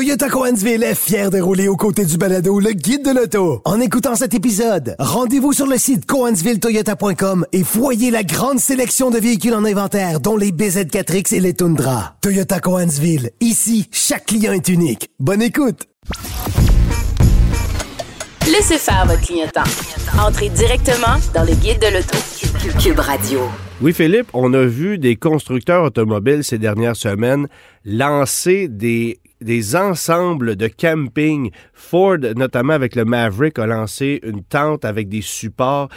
Toyota Cohensville est fier de rouler aux côtés du balado Le Guide de l'Auto. En écoutant cet épisode, rendez-vous sur le site cohensvilletoyota.com et voyez la grande sélection de véhicules en inventaire, dont les BZ4X et les Tundra. Toyota Cohensville. Ici, chaque client est unique. Bonne écoute! Laissez faire votre clientèle. Entrez directement dans le Guide de l'Auto. Cube Radio. Oui, Philippe, on a vu des constructeurs automobiles ces dernières semaines lancer des ensembles de camping. Ford, notamment avec le Maverick, a lancé une tente avec des supports.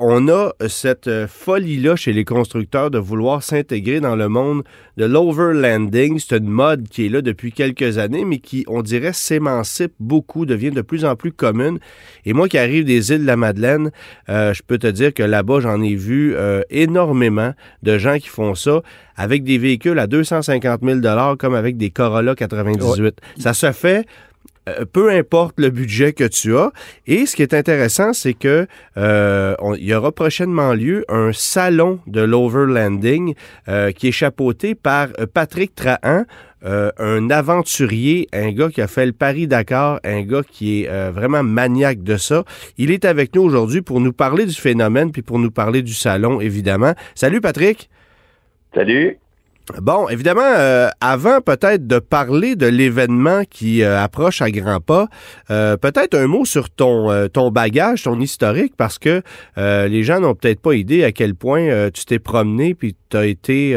On a cette folie-là chez les constructeurs de vouloir s'intégrer dans le monde de l'overlanding. C'est une mode qui est là depuis quelques années, mais qui, on dirait, s'émancipe beaucoup, devient de plus en plus commune. Et moi qui arrive des Îles de la Madeleine, je peux te dire que là-bas, j'en ai vu énormément de gens qui font ça avec des véhicules à 250 000 $ comme avec des Corolla 98. Ouais. Ça se fait... peu importe le budget que tu as. Et ce qui est intéressant, c'est que il y aura prochainement lieu un salon de l'overlanding qui est chapeauté par Patrick Trahan, un aventurier, un gars qui a fait le Paris-Dakar, un gars qui est vraiment maniaque de ça. Il est avec nous aujourd'hui pour nous parler du phénomène puis pour nous parler du salon, évidemment. Salut, Patrick! Salut! Bon, évidemment, avant peut-être de parler de l'événement qui approche à grands pas, peut-être un mot sur ton bagage, ton historique, parce que les gens n'ont peut-être pas idée à quel point tu t'es promené puis tu as été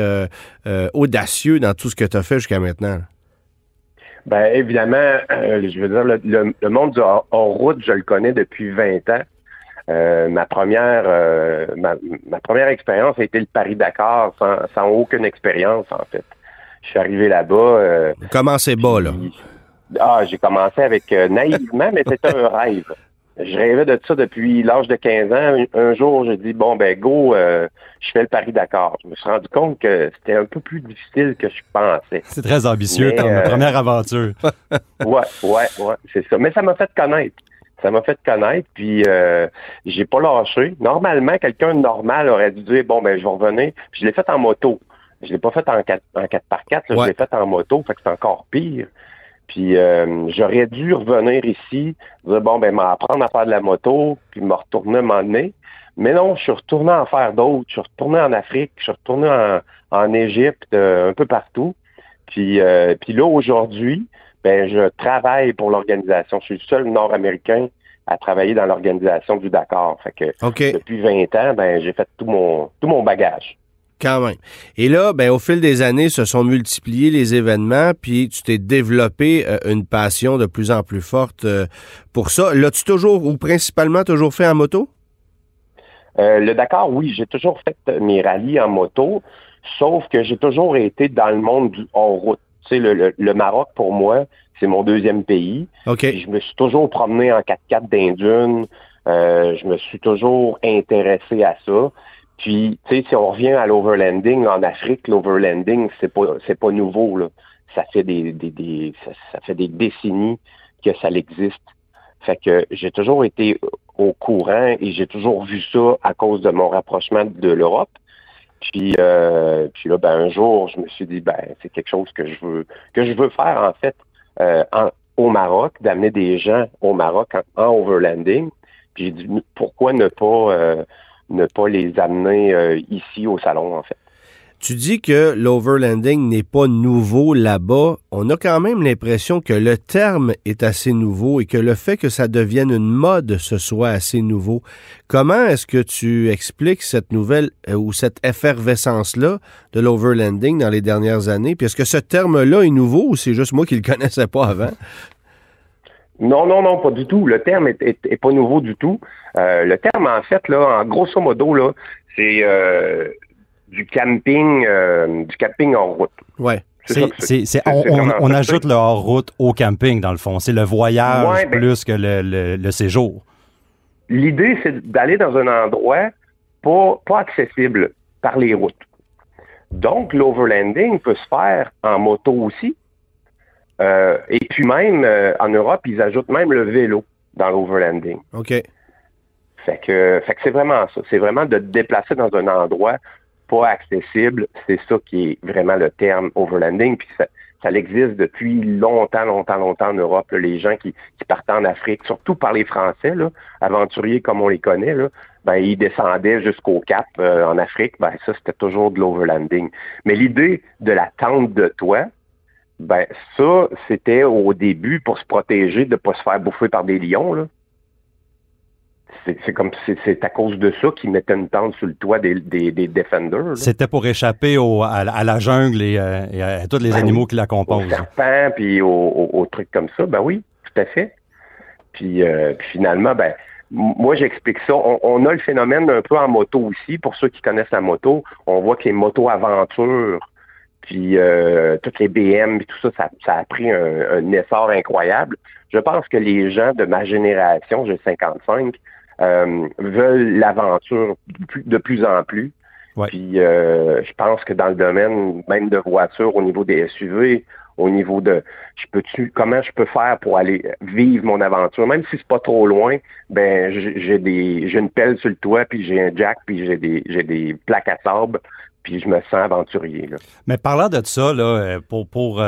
audacieux dans tout ce que tu as fait jusqu'à maintenant. Bien, évidemment, je veux dire, le monde du hors-route, je le connais depuis 20 ans. Ma première expérience a été le Paris-Dakar, sans aucune expérience, en fait. Je suis arrivé là-bas. Commencez bas, là. J'ai commencé avec naïvement, mais c'était un rêve. Je rêvais de ça depuis l'âge de 15 ans. Un jour, j'ai dit, je fais le Paris-Dakar. Je me suis rendu compte que c'était un peu plus difficile que je pensais. C'est très ambitieux, ta première aventure. ouais, c'est ça. Mais ça m'a fait connaître. Puis j'ai pas lâché. Normalement, quelqu'un de normal aurait dû dire, je vais revenir. Puis je l'ai fait en moto. Je l'ai pas fait en 4x4, là, ouais. Je l'ai fait en moto, fait que c'est encore pire. Puis j'aurais dû revenir ici, dire, m'apprendre à faire de la moto, puis me retourner à un moment donné. Mais non, je suis retourné en faire d'autres. Je suis retourné en Afrique, je suis retourné en Égypte, un peu partout. Puis là, aujourd'hui, je travaille pour l'organisation. Je suis le seul Nord-Américain à travailler dans l'organisation du Dakar. Fait que Depuis 20 ans, j'ai fait tout mon bagage. Quand même. Et là, au fil des années, se sont multipliés les événements, puis tu t'es développé une passion de plus en plus forte pour ça. L'as-tu toujours ou principalement toujours fait en moto? Le Dakar, oui. J'ai toujours fait mes rallyes en moto, sauf que j'ai toujours été dans le monde du hors-route. Tu sais, le Maroc, pour moi, c'est mon deuxième pays. Okay. Je me suis toujours promené en 4x4 dans les dunes. Je me suis toujours intéressé à ça. Puis, tu sais, si on revient à l'overlanding, en Afrique, l'overlanding, c'est pas nouveau, là. Ça fait des décennies que ça existe. Fait que j'ai toujours été au courant et j'ai toujours vu ça à cause de mon rapprochement de l'Europe. Puis là, un jour, je me suis dit, c'est quelque chose que je veux faire, en fait, au Maroc, d'amener des gens au Maroc en overlanding. Puis j'ai dit, pourquoi ne pas les amener ici au salon, en fait. Tu dis que l'overlanding n'est pas nouveau là-bas. On a quand même l'impression que le terme est assez nouveau et que le fait que ça devienne une mode, ce soit assez nouveau. Comment est-ce que tu expliques cette nouvelle ou cette effervescence-là de l'overlanding dans les dernières années? Puis est-ce que ce terme-là est nouveau ou c'est juste moi qui ne le connaissais pas avant? Non, pas du tout. Le terme est pas nouveau du tout. Le terme, en fait, là, en grosso modo, là, c'est... Du camping hors route. Ouais. On ajoute le hors route au camping dans le fond. C'est le voyage plus que le séjour. L'idée, c'est d'aller dans un endroit pas accessible par les routes. Donc l'overlanding peut se faire en moto aussi. Et puis même en Europe, ils ajoutent même le vélo dans l'overlanding. OK. Fait que c'est vraiment ça. C'est vraiment de te déplacer dans un endroit pas accessible, c'est ça qui est vraiment le terme overlanding, puis ça, Ça existe depuis longtemps en Europe. Là, les gens qui partaient en Afrique, surtout par les Français, là, aventuriers comme on les connaît, là, ben, ils descendaient jusqu'au Cap en Afrique. Ben, ça, c'était toujours de l'overlanding. Mais l'idée de la tente de toit, ben, ça, c'était au début pour se protéger de ne pas se faire bouffer par des lions, là. C'est à cause de ça qu'ils mettaient une tente sur le toit des Defenders. Là. C'était pour échapper à la jungle et à tous les animaux qui la composent. Aux serpents, puis aux trucs comme ça. Ben oui, tout à fait. Puis finalement, ben moi, j'explique ça. On a le phénomène un peu en moto aussi. Pour ceux qui connaissent la moto, on voit que les motos aventures, puis toutes les BM, puis tout ça, ça a pris un essor incroyable. Je pense que les gens de ma génération, j'ai 55, veulent l'aventure de plus en plus. Ouais. Puis je pense que dans le domaine même de voitures, au niveau des SUV, au niveau de comment je peux faire pour aller vivre mon aventure, même si c'est pas trop loin, ben j'ai une pelle sur le toit, puis j'ai un jack, puis j'ai des plaques à sable, puis je me sens aventurier. Là. Mais parlant de ça, là, pour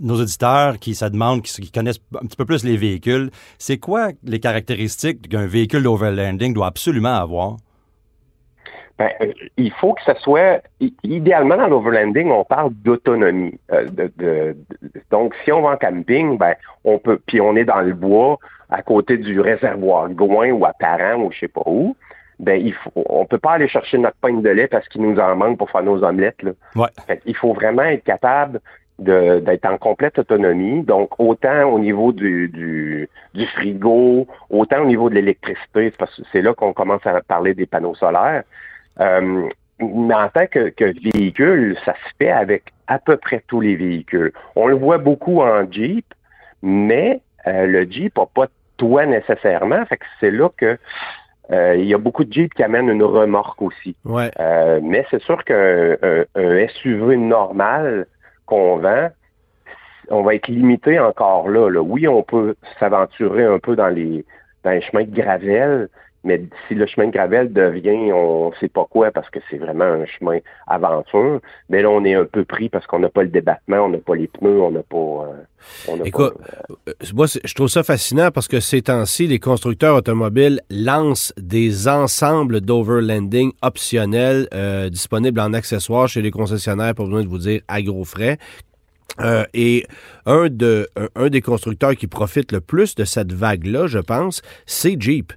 nos auditeurs qui se demandent, qui connaissent un petit peu plus les véhicules, c'est quoi les caractéristiques qu'un véhicule d'overlanding doit absolument avoir? Ben, il faut que ça soit... Idéalement, dans l'overlanding, on parle d'autonomie. Donc, si on va en camping, ben, on peut... Puis on est dans le bois, à côté du réservoir Gouin ou à Parent ou je sais pas où, ben, on peut pas aller chercher notre pain de lait parce qu'il nous en manque pour faire nos omelettes, là. Ouais. Fait qu'il faut vraiment être capable... d'être en complète autonomie, donc autant au niveau du frigo, autant au niveau de l'électricité, parce que c'est là qu'on commence à parler des panneaux solaires. Mais en tant que véhicule, ça se fait avec à peu près tous les véhicules. On le voit beaucoup en Jeep, mais le Jeep n'a pas de toit nécessairement, fait que c'est là que il y a beaucoup de Jeeps qui amènent une remorque aussi. Ouais. Mais c'est sûr qu'un SUV normal qu'on vend, on va être limité encore là. Oui, on peut s'aventurer un peu dans les chemins de gravelle, mais si le chemin de gravelle devient on sait pas quoi parce que c'est vraiment un chemin aventure, mais là on est un peu pris parce qu'on n'a pas le débattement, on n'a pas les pneus, on n'a pas... Écoute, moi je trouve ça fascinant parce que ces temps-ci, les constructeurs automobiles lancent des ensembles d'overlanding optionnels disponibles en accessoires chez les concessionnaires, pas besoin de vous dire à gros frais. Et un des constructeurs qui profite le plus de cette vague-là, je pense, c'est Jeep,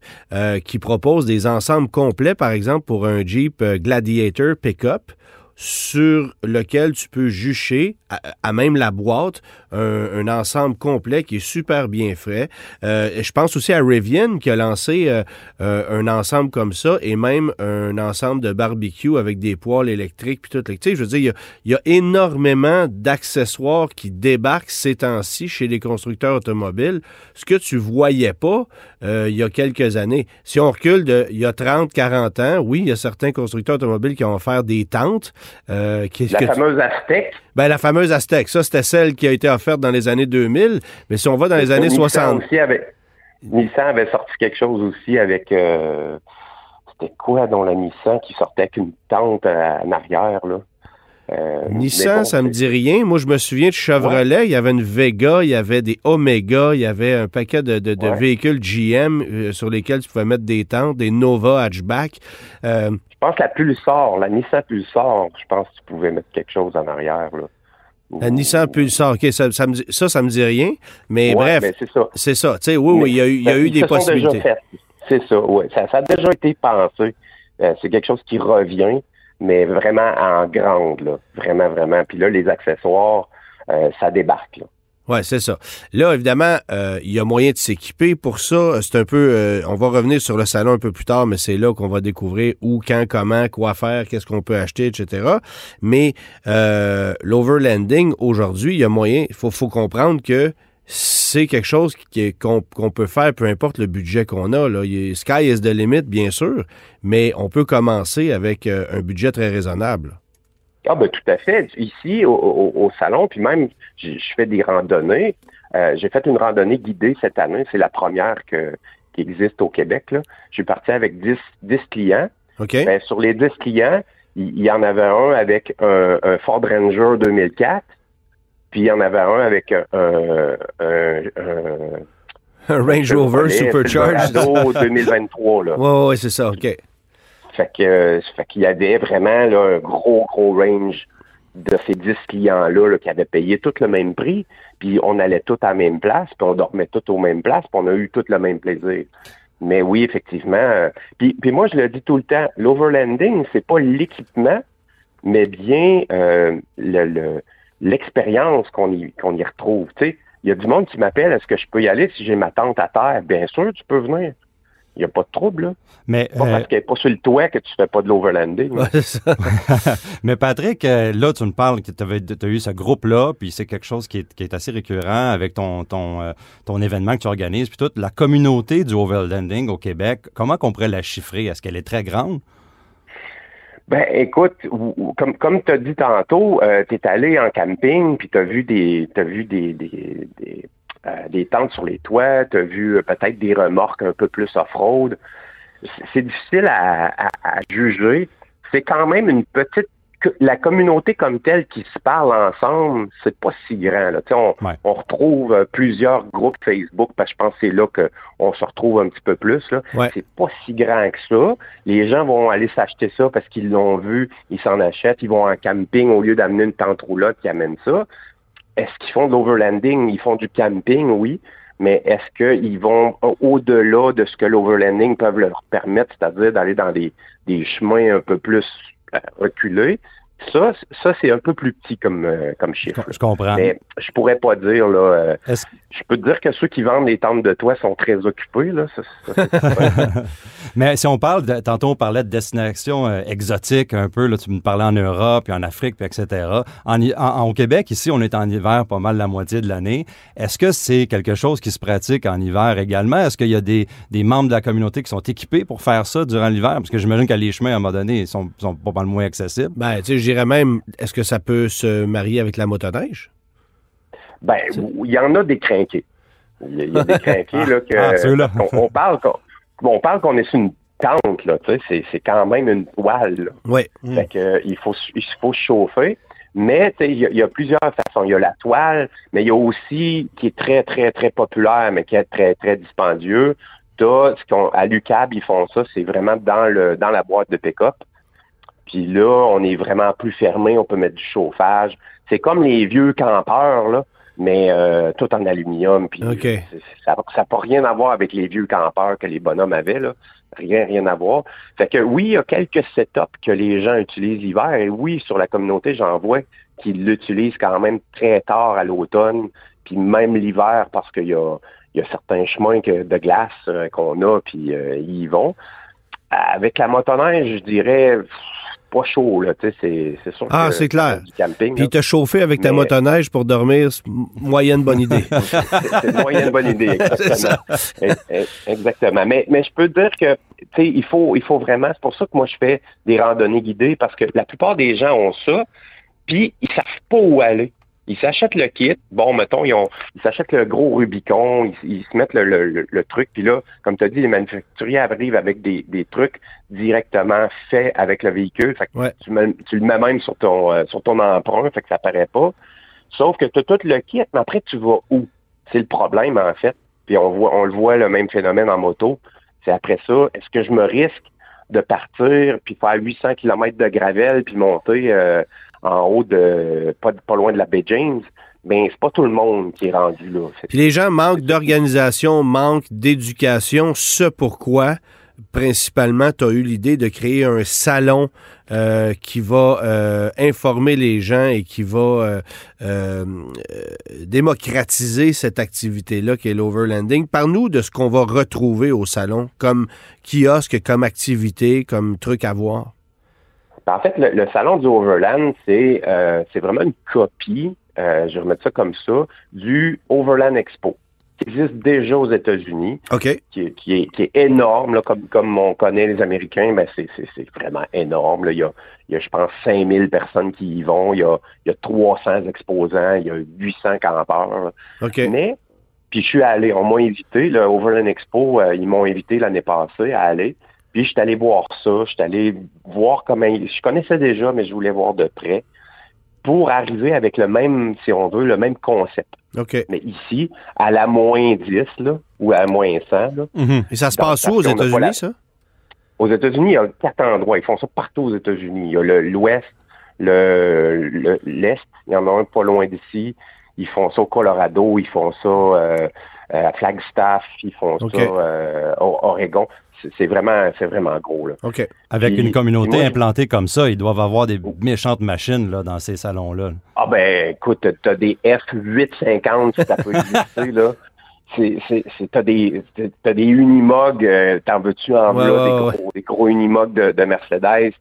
qui propose des ensembles complets, par exemple, pour un Jeep Gladiator Pickup, sur lequel tu peux jucher, à même la boîte, un ensemble complet qui est super bien fait. Je pense aussi à Rivian qui a lancé un ensemble comme ça et même un ensemble de barbecue avec des poêles électriques puis tout. Tu sais, je veux dire, il y a énormément d'accessoires qui débarquent ces temps-ci chez les constructeurs automobiles, ce que tu voyais pas il y a quelques années. Si on recule il y a 30, 40 ans, oui, il y a certains constructeurs automobiles qui vont faire des tentes. La fameuse Aztek. Ben, la fameuse Aztek, ça, c'était celle qui a été offerte dans les années 2000, mais si on va dans les années 60... Nissan avait sorti quelque chose aussi avec... c'était quoi, dont la Nissan qui sortait avec une tente en arrière, là? Nissan, bon, ça me dit rien. Moi, je me souviens de Chevrolet, ouais. Il y avait une Vega, il y avait des Omega, il y avait un paquet de ouais. Véhicules GM sur lesquels tu pouvais mettre des tentes, des Nova hatchback. Je pense que la Nissan Pulsar, je pense que tu pouvais mettre quelque chose en arrière, là. La Nissan Pulsar, OK, ça me dit rien, mais ouais, bref, mais c'est ça. C'est ça, tu sais, oui, il y a eu des possibilités. Déjà fait. C'est ça, oui, ça a déjà été pensé. C'est quelque chose qui revient. Mais vraiment en grande, là. Vraiment, vraiment. Puis là, les accessoires, ça débarque, là. Oui, c'est ça. Là, évidemment, il y a moyen de s'équiper pour ça. C'est un peu... on va revenir sur le salon un peu plus tard, mais c'est là qu'on va découvrir où, quand, comment, quoi faire, qu'est-ce qu'on peut acheter, etc. Mais l'overlanding, aujourd'hui, il y a moyen... Il faut comprendre que c'est quelque chose qu'on peut faire, peu importe le budget qu'on a. Là. Sky is the limit, bien sûr, mais on peut commencer avec un budget très raisonnable. Ah ben tout à fait. Ici, au salon, puis même, je fais des randonnées. J'ai fait une randonnée guidée cette année. C'est la première qui existe au Québec. Là. Je suis parti avec 10 clients. Okay. Ben, sur les 10 clients, il y en avait un avec un Ford Ranger 2004. Puis il y en avait un avec un Range Rover Supercharged. Colorado 2023, là. Oui, ouais, c'est ça, OK. Fait qu'il y avait vraiment là, un gros range de ces 10 clients-là là, qui avaient payé tous le même prix, puis on allait tous à la même place, puis on dormait tous aux mêmes places, puis on a eu tout le même plaisir. Mais oui, effectivement. Puis moi, je le dis tout le temps, l'overlanding, c'est pas l'équipement, mais bien l'expérience qu'on y retrouve. Tu sais, il y a du monde qui m'appelle, est-ce que je peux y aller si j'ai ma tente à terre? Bien sûr, tu peux venir. Il n'y a pas de trouble, là. Mais, pas parce qu'elle n'est pas sur le toit que tu ne fais pas de l'overlanding. Ouais, c'est ça. Mais Patrick, là, tu me parles que tu as eu ce groupe-là, puis c'est quelque chose qui est assez récurrent avec ton événement que tu organises, puis toute la communauté du overlanding au Québec. Comment qu'on pourrait la chiffrer? Est-ce qu'elle est très grande? Ben, écoute, comme tu as dit tantôt, tu es allé en camping, puis tu as vu des tentes sur les toits, tu as vu peut-être des remorques un peu plus off-road. C'est difficile à juger. C'est quand même une petite... La communauté comme telle qui se parle ensemble, c'est pas si grand. Là. On retrouve plusieurs groupes Facebook, parce que je pense que c'est là qu'on se retrouve un petit peu plus. Là. Ouais. C'est pas si grand que ça. Les gens vont aller s'acheter ça parce qu'ils l'ont vu, ils s'en achètent, ils vont en camping au lieu d'amener une tente roulotte qui amène ça. Est-ce qu'ils font de l'overlanding? Ils font du camping, oui, mais est-ce qu'ils vont au-delà de ce que l'overlanding peut leur permettre, c'est-à-dire d'aller dans des chemins un peu plus reculés? Ça, c'est un peu plus petit comme chiffre. Je comprends. Mais je pourrais pas dire, là... je peux te dire que ceux qui vendent les tentes de toit sont très occupés, là. Ça, mais si on parle... Tantôt, on parlait de destinations exotiques un peu. Là, tu me parlais en Europe, puis en Afrique, puis etc. Au Québec, ici, on est en hiver pas mal la moitié de l'année. Est-ce que c'est quelque chose qui se pratique en hiver également? Est-ce qu'il y a des membres de la communauté qui sont équipés pour faire ça durant l'hiver? Parce que j'imagine qu'à les chemins, à un moment donné, ils sont pas mal moins accessibles. Ben, tu sais, je dirais même, est-ce que ça peut se marier avec la motoneige? Ben, il y en a des crinqués. Il y a des crinqués, là, on parle qu'on est sur une tente, là, tu sais, c'est quand même une toile, là. Oui. Fait que, il faut chauffer, mais, tu sais, il y a plusieurs façons. Il y a la toile, mais il y a aussi, qui est très, très, très populaire, mais qui est très, très dispendieux. T'as, à l'UQAB, ils font ça, c'est vraiment dans la boîte de pick-up. Puis là, on est vraiment plus fermé, on peut mettre du chauffage. C'est comme les vieux campeurs, là, mais tout en aluminium. Puis okay. Ça n'a rien à voir avec les vieux campeurs que les bonhommes avaient, là. Rien à voir. Fait que oui, il y a quelques setups que les gens utilisent l'hiver. Et oui, sur la communauté, j'en vois qui l'utilisent quand même très tard à l'automne, puis même l'hiver, parce qu'il y a certains chemins de glace qu'on a, puis ils y vont. Avec la motoneige, je dirais... pas chaud, là, tu sais, c'est sûr que c'est clair. Du camping. Puis te chauffer avec ta motoneige pour dormir, c'est moyenne bonne idée. c'est moyenne bonne idée, exactement. Exactement. Mais je peux te dire que, tu sais, il faut vraiment, c'est pour ça que moi je fais des randonnées guidées, parce que la plupart des gens ont ça, puis ils savent pas où aller. Ils s'achètent le kit, bon, mettons, ils s'achètent le gros Rubicon, ils se mettent le truc, puis là, comme tu as dit, les manufacturiers arrivent avec des trucs directement faits avec le véhicule, fait que tu le mets même sur ton emprunt, fait que ça paraît pas, sauf que tu as tout le kit, mais après, tu vas où? C'est le problème, en fait, puis on le voit, le même phénomène en moto, c'est après ça, est-ce que je me risque de partir, puis faire 800 km de gravel, puis monter... en haut de... Pas loin de la Baie James, mais c'est pas tout le monde qui est rendu là. Puis les gens manquent d'organisation, manquent d'éducation. Ce pourquoi, principalement, tu as eu l'idée de créer un salon qui va informer les gens et qui va démocratiser cette activité-là qui est l'overlanding. Parle-nous de ce qu'on va retrouver au salon comme kiosque, comme activité, comme truc à voir. En fait, le salon du Overland, c'est vraiment une copie, je vais remettre ça comme ça, du Overland Expo, qui existe déjà aux États-Unis, okay. qui est énorme, là, comme on connaît les Américains, ben c'est vraiment énorme. Là. Il y a, je pense, 5000 personnes qui y vont, il y a 300 exposants, il y a 800 campeurs. Okay. Mais, puis je suis allé, on m'a invité, le Overland Expo, ils m'ont invité l'année passée à aller. Puis, je suis allé voir ça. Je suis allé voir comment... Je connaissais déjà, mais je voulais voir de près. pour arriver avec le même, si on veut, le même concept. Okay. Mais ici, à la moins 10 là, ou à la moins 100. Là, mm-hmm. Et ça se passe où aux États-Unis, ça? Aux États-Unis, il y a 4 endroits. Ils font ça partout aux États-Unis. Il y a l'Ouest, l'Est. Il y en a un pas loin d'ici. Ils font ça au Colorado. Ils font ça à Flagstaff. Ils font okay. ça au Oregon. C'est vraiment gros. Là. OK. Avec une communauté implantée comme ça, ils doivent avoir des méchantes machines là, dans ces salons-là. Ah ben, écoute, t'as des F850, si ça peut exister, là. T'as des Unimog, t'en veux-tu en là, des gros Unimog de Mercedes,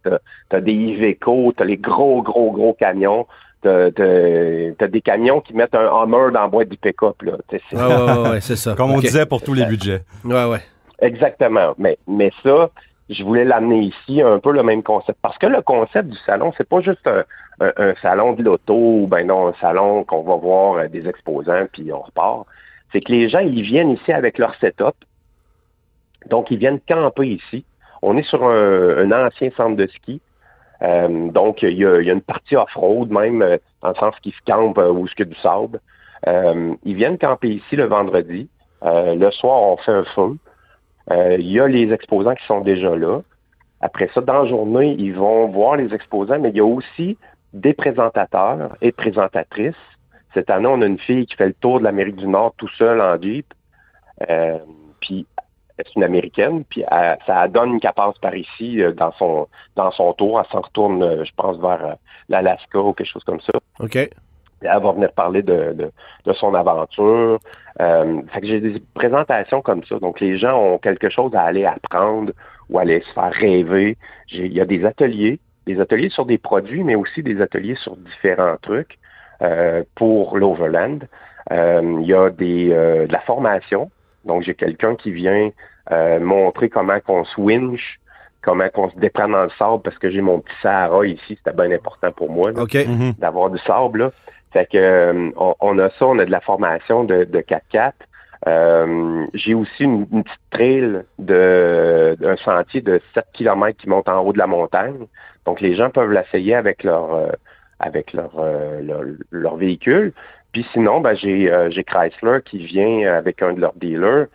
t'as des Iveco, t'as les gros camions. T'as des camions qui mettent un Hummer dans la boîte du pick-up, là. Ouais, c'est ça. Comme on disait pour tous les budgets. Ouais. Exactement. Mais ça, je voulais l'amener ici, un peu le même concept. Parce que le concept du salon, c'est pas juste un salon de l'auto ou un salon qu'on va voir des exposants puis on repart. C'est que les gens, ils viennent ici avec leur setup. Donc, ils viennent camper ici. On est sur un ancien centre de ski. Donc, il y a une partie off-road même, dans le sens qu'ils se campent où est-ce qu'il y a du sable. Ils viennent camper ici le vendredi. Le soir, on fait un feu. Il y a les exposants qui sont déjà là. Après ça, dans la journée, ils vont voir les exposants, mais il y a aussi des présentateurs et présentatrices. Cette année, on a une fille qui fait le tour de l'Amérique du Nord tout seule en Jeep. Puis, c'est une Américaine. Puis, ça donne qu'elle passe par ici dans son tour. Elle s'en retourne, je pense, vers l'Alaska ou quelque chose comme ça. OK. Et elle va venir parler de son aventure. Fait que j'ai des présentations comme ça. Donc, les gens ont quelque chose à aller apprendre ou aller se faire rêver. Il y a des ateliers sur des produits, mais aussi des ateliers sur différents trucs. Pour l'Overland. Il y a de la formation. Donc, j'ai quelqu'un qui vient montrer comment qu'on se winch, comment qu'on se déprend dans le sable, parce que j'ai mon petit Sahara ici. C'était bien important pour moi là, okay. mm-hmm. d'avoir du sable. Là. Fait que on a ça, on a de la formation de 4x4. J'ai aussi une petite trail d'un sentier de 7 km qui monte en haut de la montagne. Donc, les gens peuvent l'essayer avec leur véhicule. Puis sinon, j'ai Chrysler qui vient avec un de leurs dealers,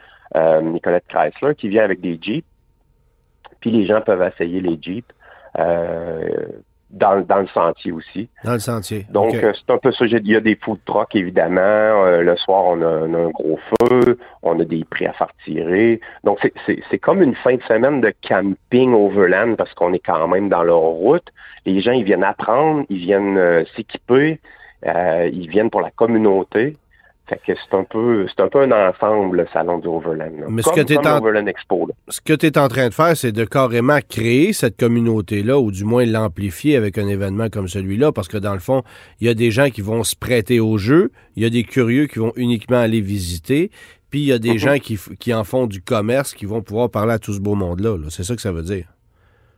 Nicolas Chrysler, qui vient avec des Jeeps. Puis les gens peuvent essayer les Jeeps dans le sentier aussi. Dans le sentier. Donc, okay. C'est un peu ça. Il y a des food trucks, évidemment. Le soir, on a un gros feu. On a des prix à faire tirer. Donc, c'est comme une fin de semaine de camping overland parce qu'on est quand même dans leur route. Les gens, ils viennent apprendre, ils viennent s'équiper, ils viennent pour la communauté. Fait que c'est un peu un ensemble, le salon du Overland. Là. Mais comme Overland Expo. Là. Ce que tu es en train de faire, c'est de carrément créer cette communauté-là, ou du moins l'amplifier avec un événement comme celui-là, parce que dans le fond, il y a des gens qui vont se prêter au jeu, il y a des curieux qui vont uniquement aller visiter, puis il y a des gens qui en font du commerce, qui vont pouvoir parler à tout ce beau monde-là. Là. C'est ça que ça veut dire.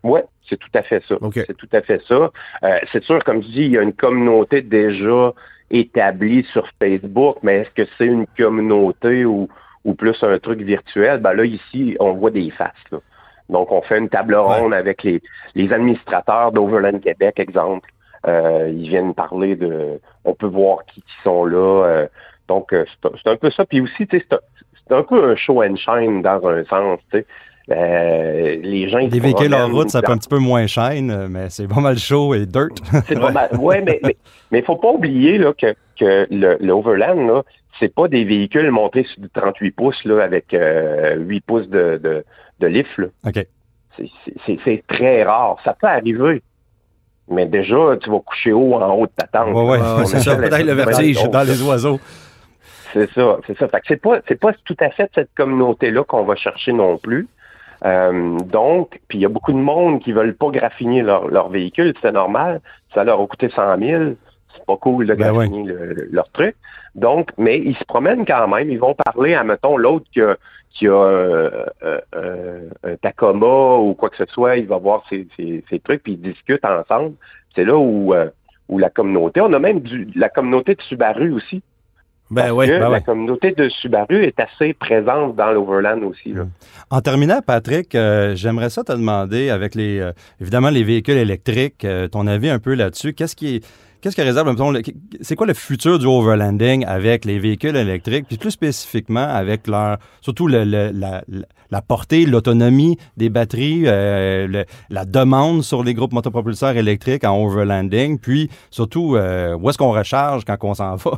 Oui, c'est tout à fait ça. Okay. C'est tout à fait ça. C'est sûr, comme je dis, il y a une communauté déjà établie sur Facebook, mais est-ce que c'est une communauté ou plus un truc virtuel? Ben là, ici, on voit des faces. Là. Donc, on fait une table ronde avec les administrateurs d'Overland Québec, exemple. Ils viennent parler de... On peut voir qui sont là. Donc, c'est un peu ça. Puis aussi, tu sais, c'est un peu un show and shine dans un sens, tu sais. Les gens... Des véhicules en route, ça peut un petit peu moins shine, mais c'est pas mal chaud et dirt. C'est pas mal. Oui, mais faut pas oublier là, que l'Overland, là, c'est pas des véhicules montés sur du 38 pouces là, avec 8 pouces de lift. Là. Okay. C'est très rare. Ça peut arriver. Mais déjà, tu vas coucher haut en haut de ta tente. Oui, c'est ça. Peut-être le vertige dans les oiseaux. C'est ça. Fait que c'est pas tout à fait cette communauté-là qu'on va chercher non plus. Donc, puis il y a beaucoup de monde qui veulent pas graffiner leur véhicule, c'est normal, ça leur a coûté 100 000, c'est pas cool de graffiner leur truc. Donc, mais ils se promènent quand même, ils vont parler à, mettons, l'autre qui a un Tacoma ou quoi que ce soit, il va voir ses trucs, puis ils discutent ensemble. C'est là où la communauté, on a même la communauté de Subaru aussi. La communauté de Subaru est assez présente dans l'Overland aussi. Là. En terminant, Patrick, j'aimerais ça te demander, avec évidemment les véhicules électriques, ton avis un peu là-dessus, qu'est-ce qui est Qu'est-ce que réserve, c'est quoi le futur du overlanding avec les véhicules électriques, puis plus spécifiquement avec leur, surtout la portée, l'autonomie des batteries, la demande sur les groupes motopropulseurs électriques en overlanding, puis surtout où est-ce qu'on recharge quand on s'en va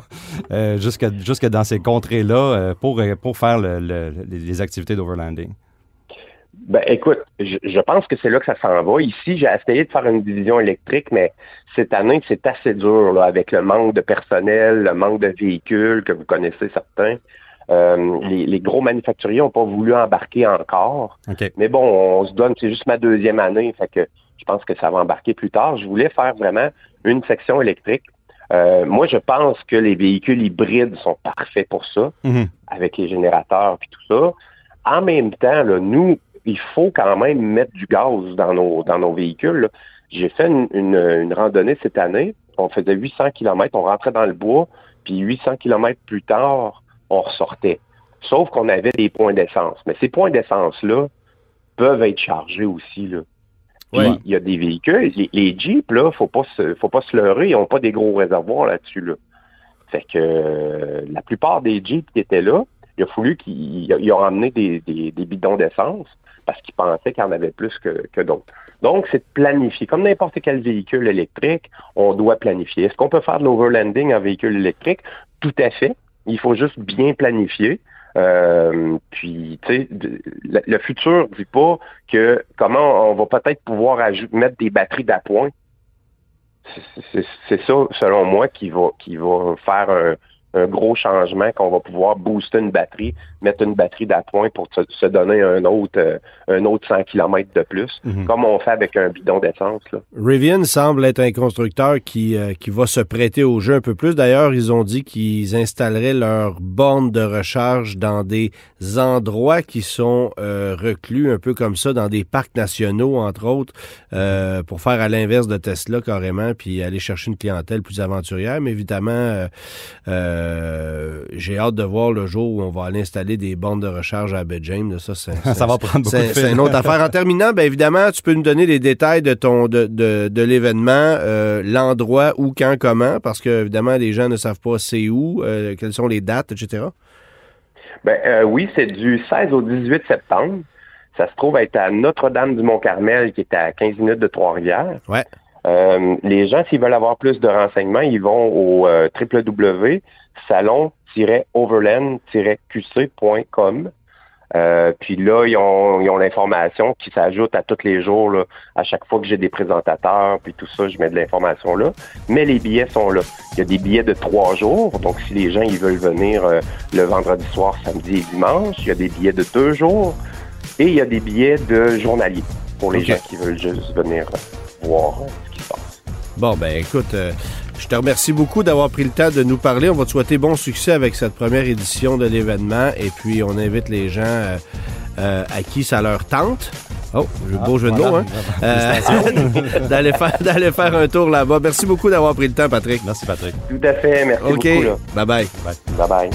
jusque dans ces contrées-là pour faire les activités d'overlanding? Ben, écoute, je pense que c'est là que ça s'en va. Ici, j'ai essayé de faire une division électrique, mais cette année, c'est assez dur là, avec le manque de personnel, le manque de véhicules que vous connaissez certains. Les gros manufacturiers n'ont pas voulu embarquer encore. Okay. Mais bon, on se donne, c'est juste ma deuxième année, fait que je pense que ça va embarquer plus tard. Je voulais faire vraiment une section électrique. Moi, je pense que les véhicules hybrides sont parfaits pour ça, avec les générateurs et tout ça. En même temps, là, nous, il faut quand même mettre du gaz dans nos véhicules. Là. J'ai fait une randonnée cette année. On faisait 800 km, on rentrait dans le bois, puis 800 km plus tard, on ressortait. Sauf qu'on avait des points d'essence. Mais ces points d'essence-là peuvent être chargés aussi. Là. Puis, il y a des véhicules. Les Jeeps, là, faut pas se leurrer, ils n'ont pas des gros réservoirs là-dessus. Là. Fait que la plupart des Jeeps qui étaient là, il a fallu qu'ils ont amené des bidons d'essence parce qu'ils pensaient qu'il y en avait plus que d'autres. Donc, c'est de planifier. Comme n'importe quel véhicule électrique, on doit planifier. Est-ce qu'on peut faire de l'overlanding en véhicule électrique? Tout à fait. Il faut juste bien planifier. Puis, tu sais, le futur ne dit pas que comment on va peut-être pouvoir mettre des batteries d'appoint. C'est ça, selon moi, qui va faire un gros changement, qu'on va pouvoir booster une batterie, mettre une batterie d'appoint pour se donner un autre 100 km de plus, comme on fait avec un bidon d'essence. Là. Rivian semble être un constructeur qui va se prêter au jeu un peu plus. D'ailleurs, ils ont dit qu'ils installeraient leurs bornes de recharge dans des endroits qui sont reclus, un peu comme ça, dans des parcs nationaux, entre autres, pour faire à l'inverse de Tesla, carrément, puis aller chercher une clientèle plus aventurière. Mais évidemment, j'ai hâte de voir le jour où on va aller installer des bornes de recharge à Baie James. Ça va prendre beaucoup de fil. C'est une autre affaire. En terminant, bien évidemment, tu peux nous donner les détails de l'événement, l'endroit, où, quand, comment, parce que évidemment, les gens ne savent pas c'est où, quelles sont les dates, etc. Bien, oui, c'est du 16 au 18 septembre. Ça se trouve être à Notre-Dame-du-Mont-Carmel, qui est à 15 minutes de Trois-Rivières. Ouais. Les gens, s'ils veulent avoir plus de renseignements, ils vont au www.salon-overland-qc.com. Puis là, ils ont l'information qui s'ajoute à tous les jours. Là, à chaque fois que j'ai des présentateurs, puis tout ça, je mets de l'information là. Mais les billets sont là. Il y a des billets de 3 jours. Donc, si les gens ils veulent venir le vendredi soir, samedi et dimanche, il y a des billets de 2 jours. Et il y a des billets de journalier pour les gens qui veulent juste venir voir ce qui se passe. Bon, ben écoute, je te remercie beaucoup d'avoir pris le temps de nous parler. On va te souhaiter bon succès avec cette première édition de l'événement. Et puis, on invite les gens à qui ça leur tente. Oh, le beau jeu de mots, hein? D'aller faire un tour là-bas. Merci beaucoup d'avoir pris le temps, Patrick. Merci, Patrick. Tout à fait. Merci beaucoup. Là. Bye-bye. Bye-bye.